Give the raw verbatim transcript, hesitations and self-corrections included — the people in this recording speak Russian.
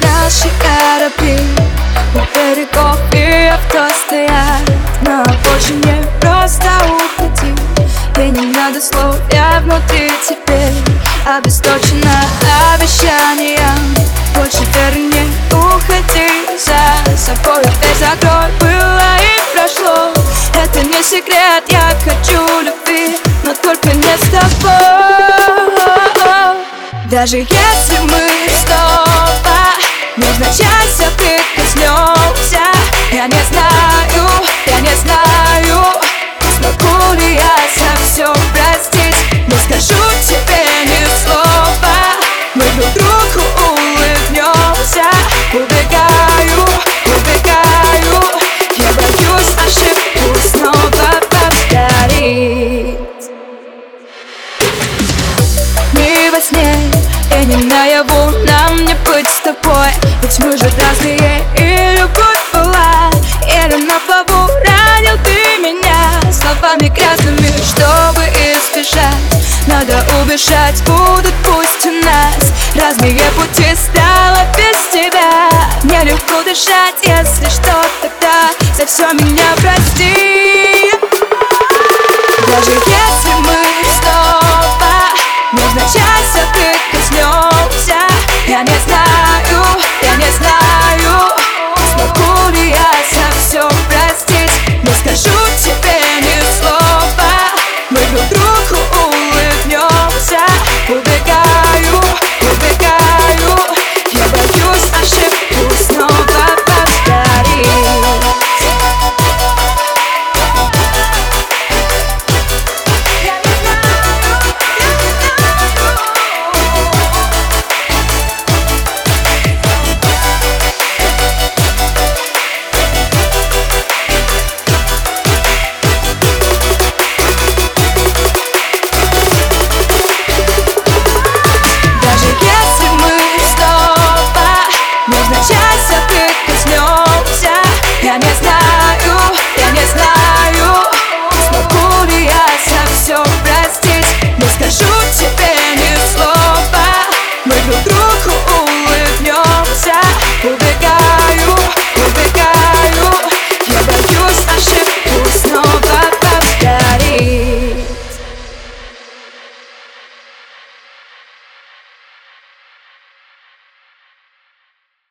Наши корабли у берегов и авто стоят, но больше не просто уходи. Мне не надо слов, я внутри теперь обесточена обещания. Больше веры не уходи, за собой опять закрой. Было и прошло, это не секрет, я хочу любви, но только не с тобой. Даже если мы снова невзначай соприкоснемся, я не знаю, я не знаю, смогу ли я за все простить. Не скажу тебе ни слова, мы друг другу улыбнемся. Убегаю, убегаю, я боюсь ошибку снова повторить. Мы во сне и не наяву, нам не быть с тобой, ведь мы же разные, и любовь была, или на плаву. Ранил ты меня словами грязными, чтобы избежать, надо убежать. Будут пусть у нас разные пути, стало без тебя нелегко дышать. Если что, тогда за все меня прости. Даже если мы снова невзначай соприкоснемся, я не знаю, я не знаю, смогу ли я за все простить. Не скажу тебе ни слова, мы друг другу улыбнемся. Убегаю, убегаю, я боюсь ошибку снова повторить. Я не знаю, я не знаю.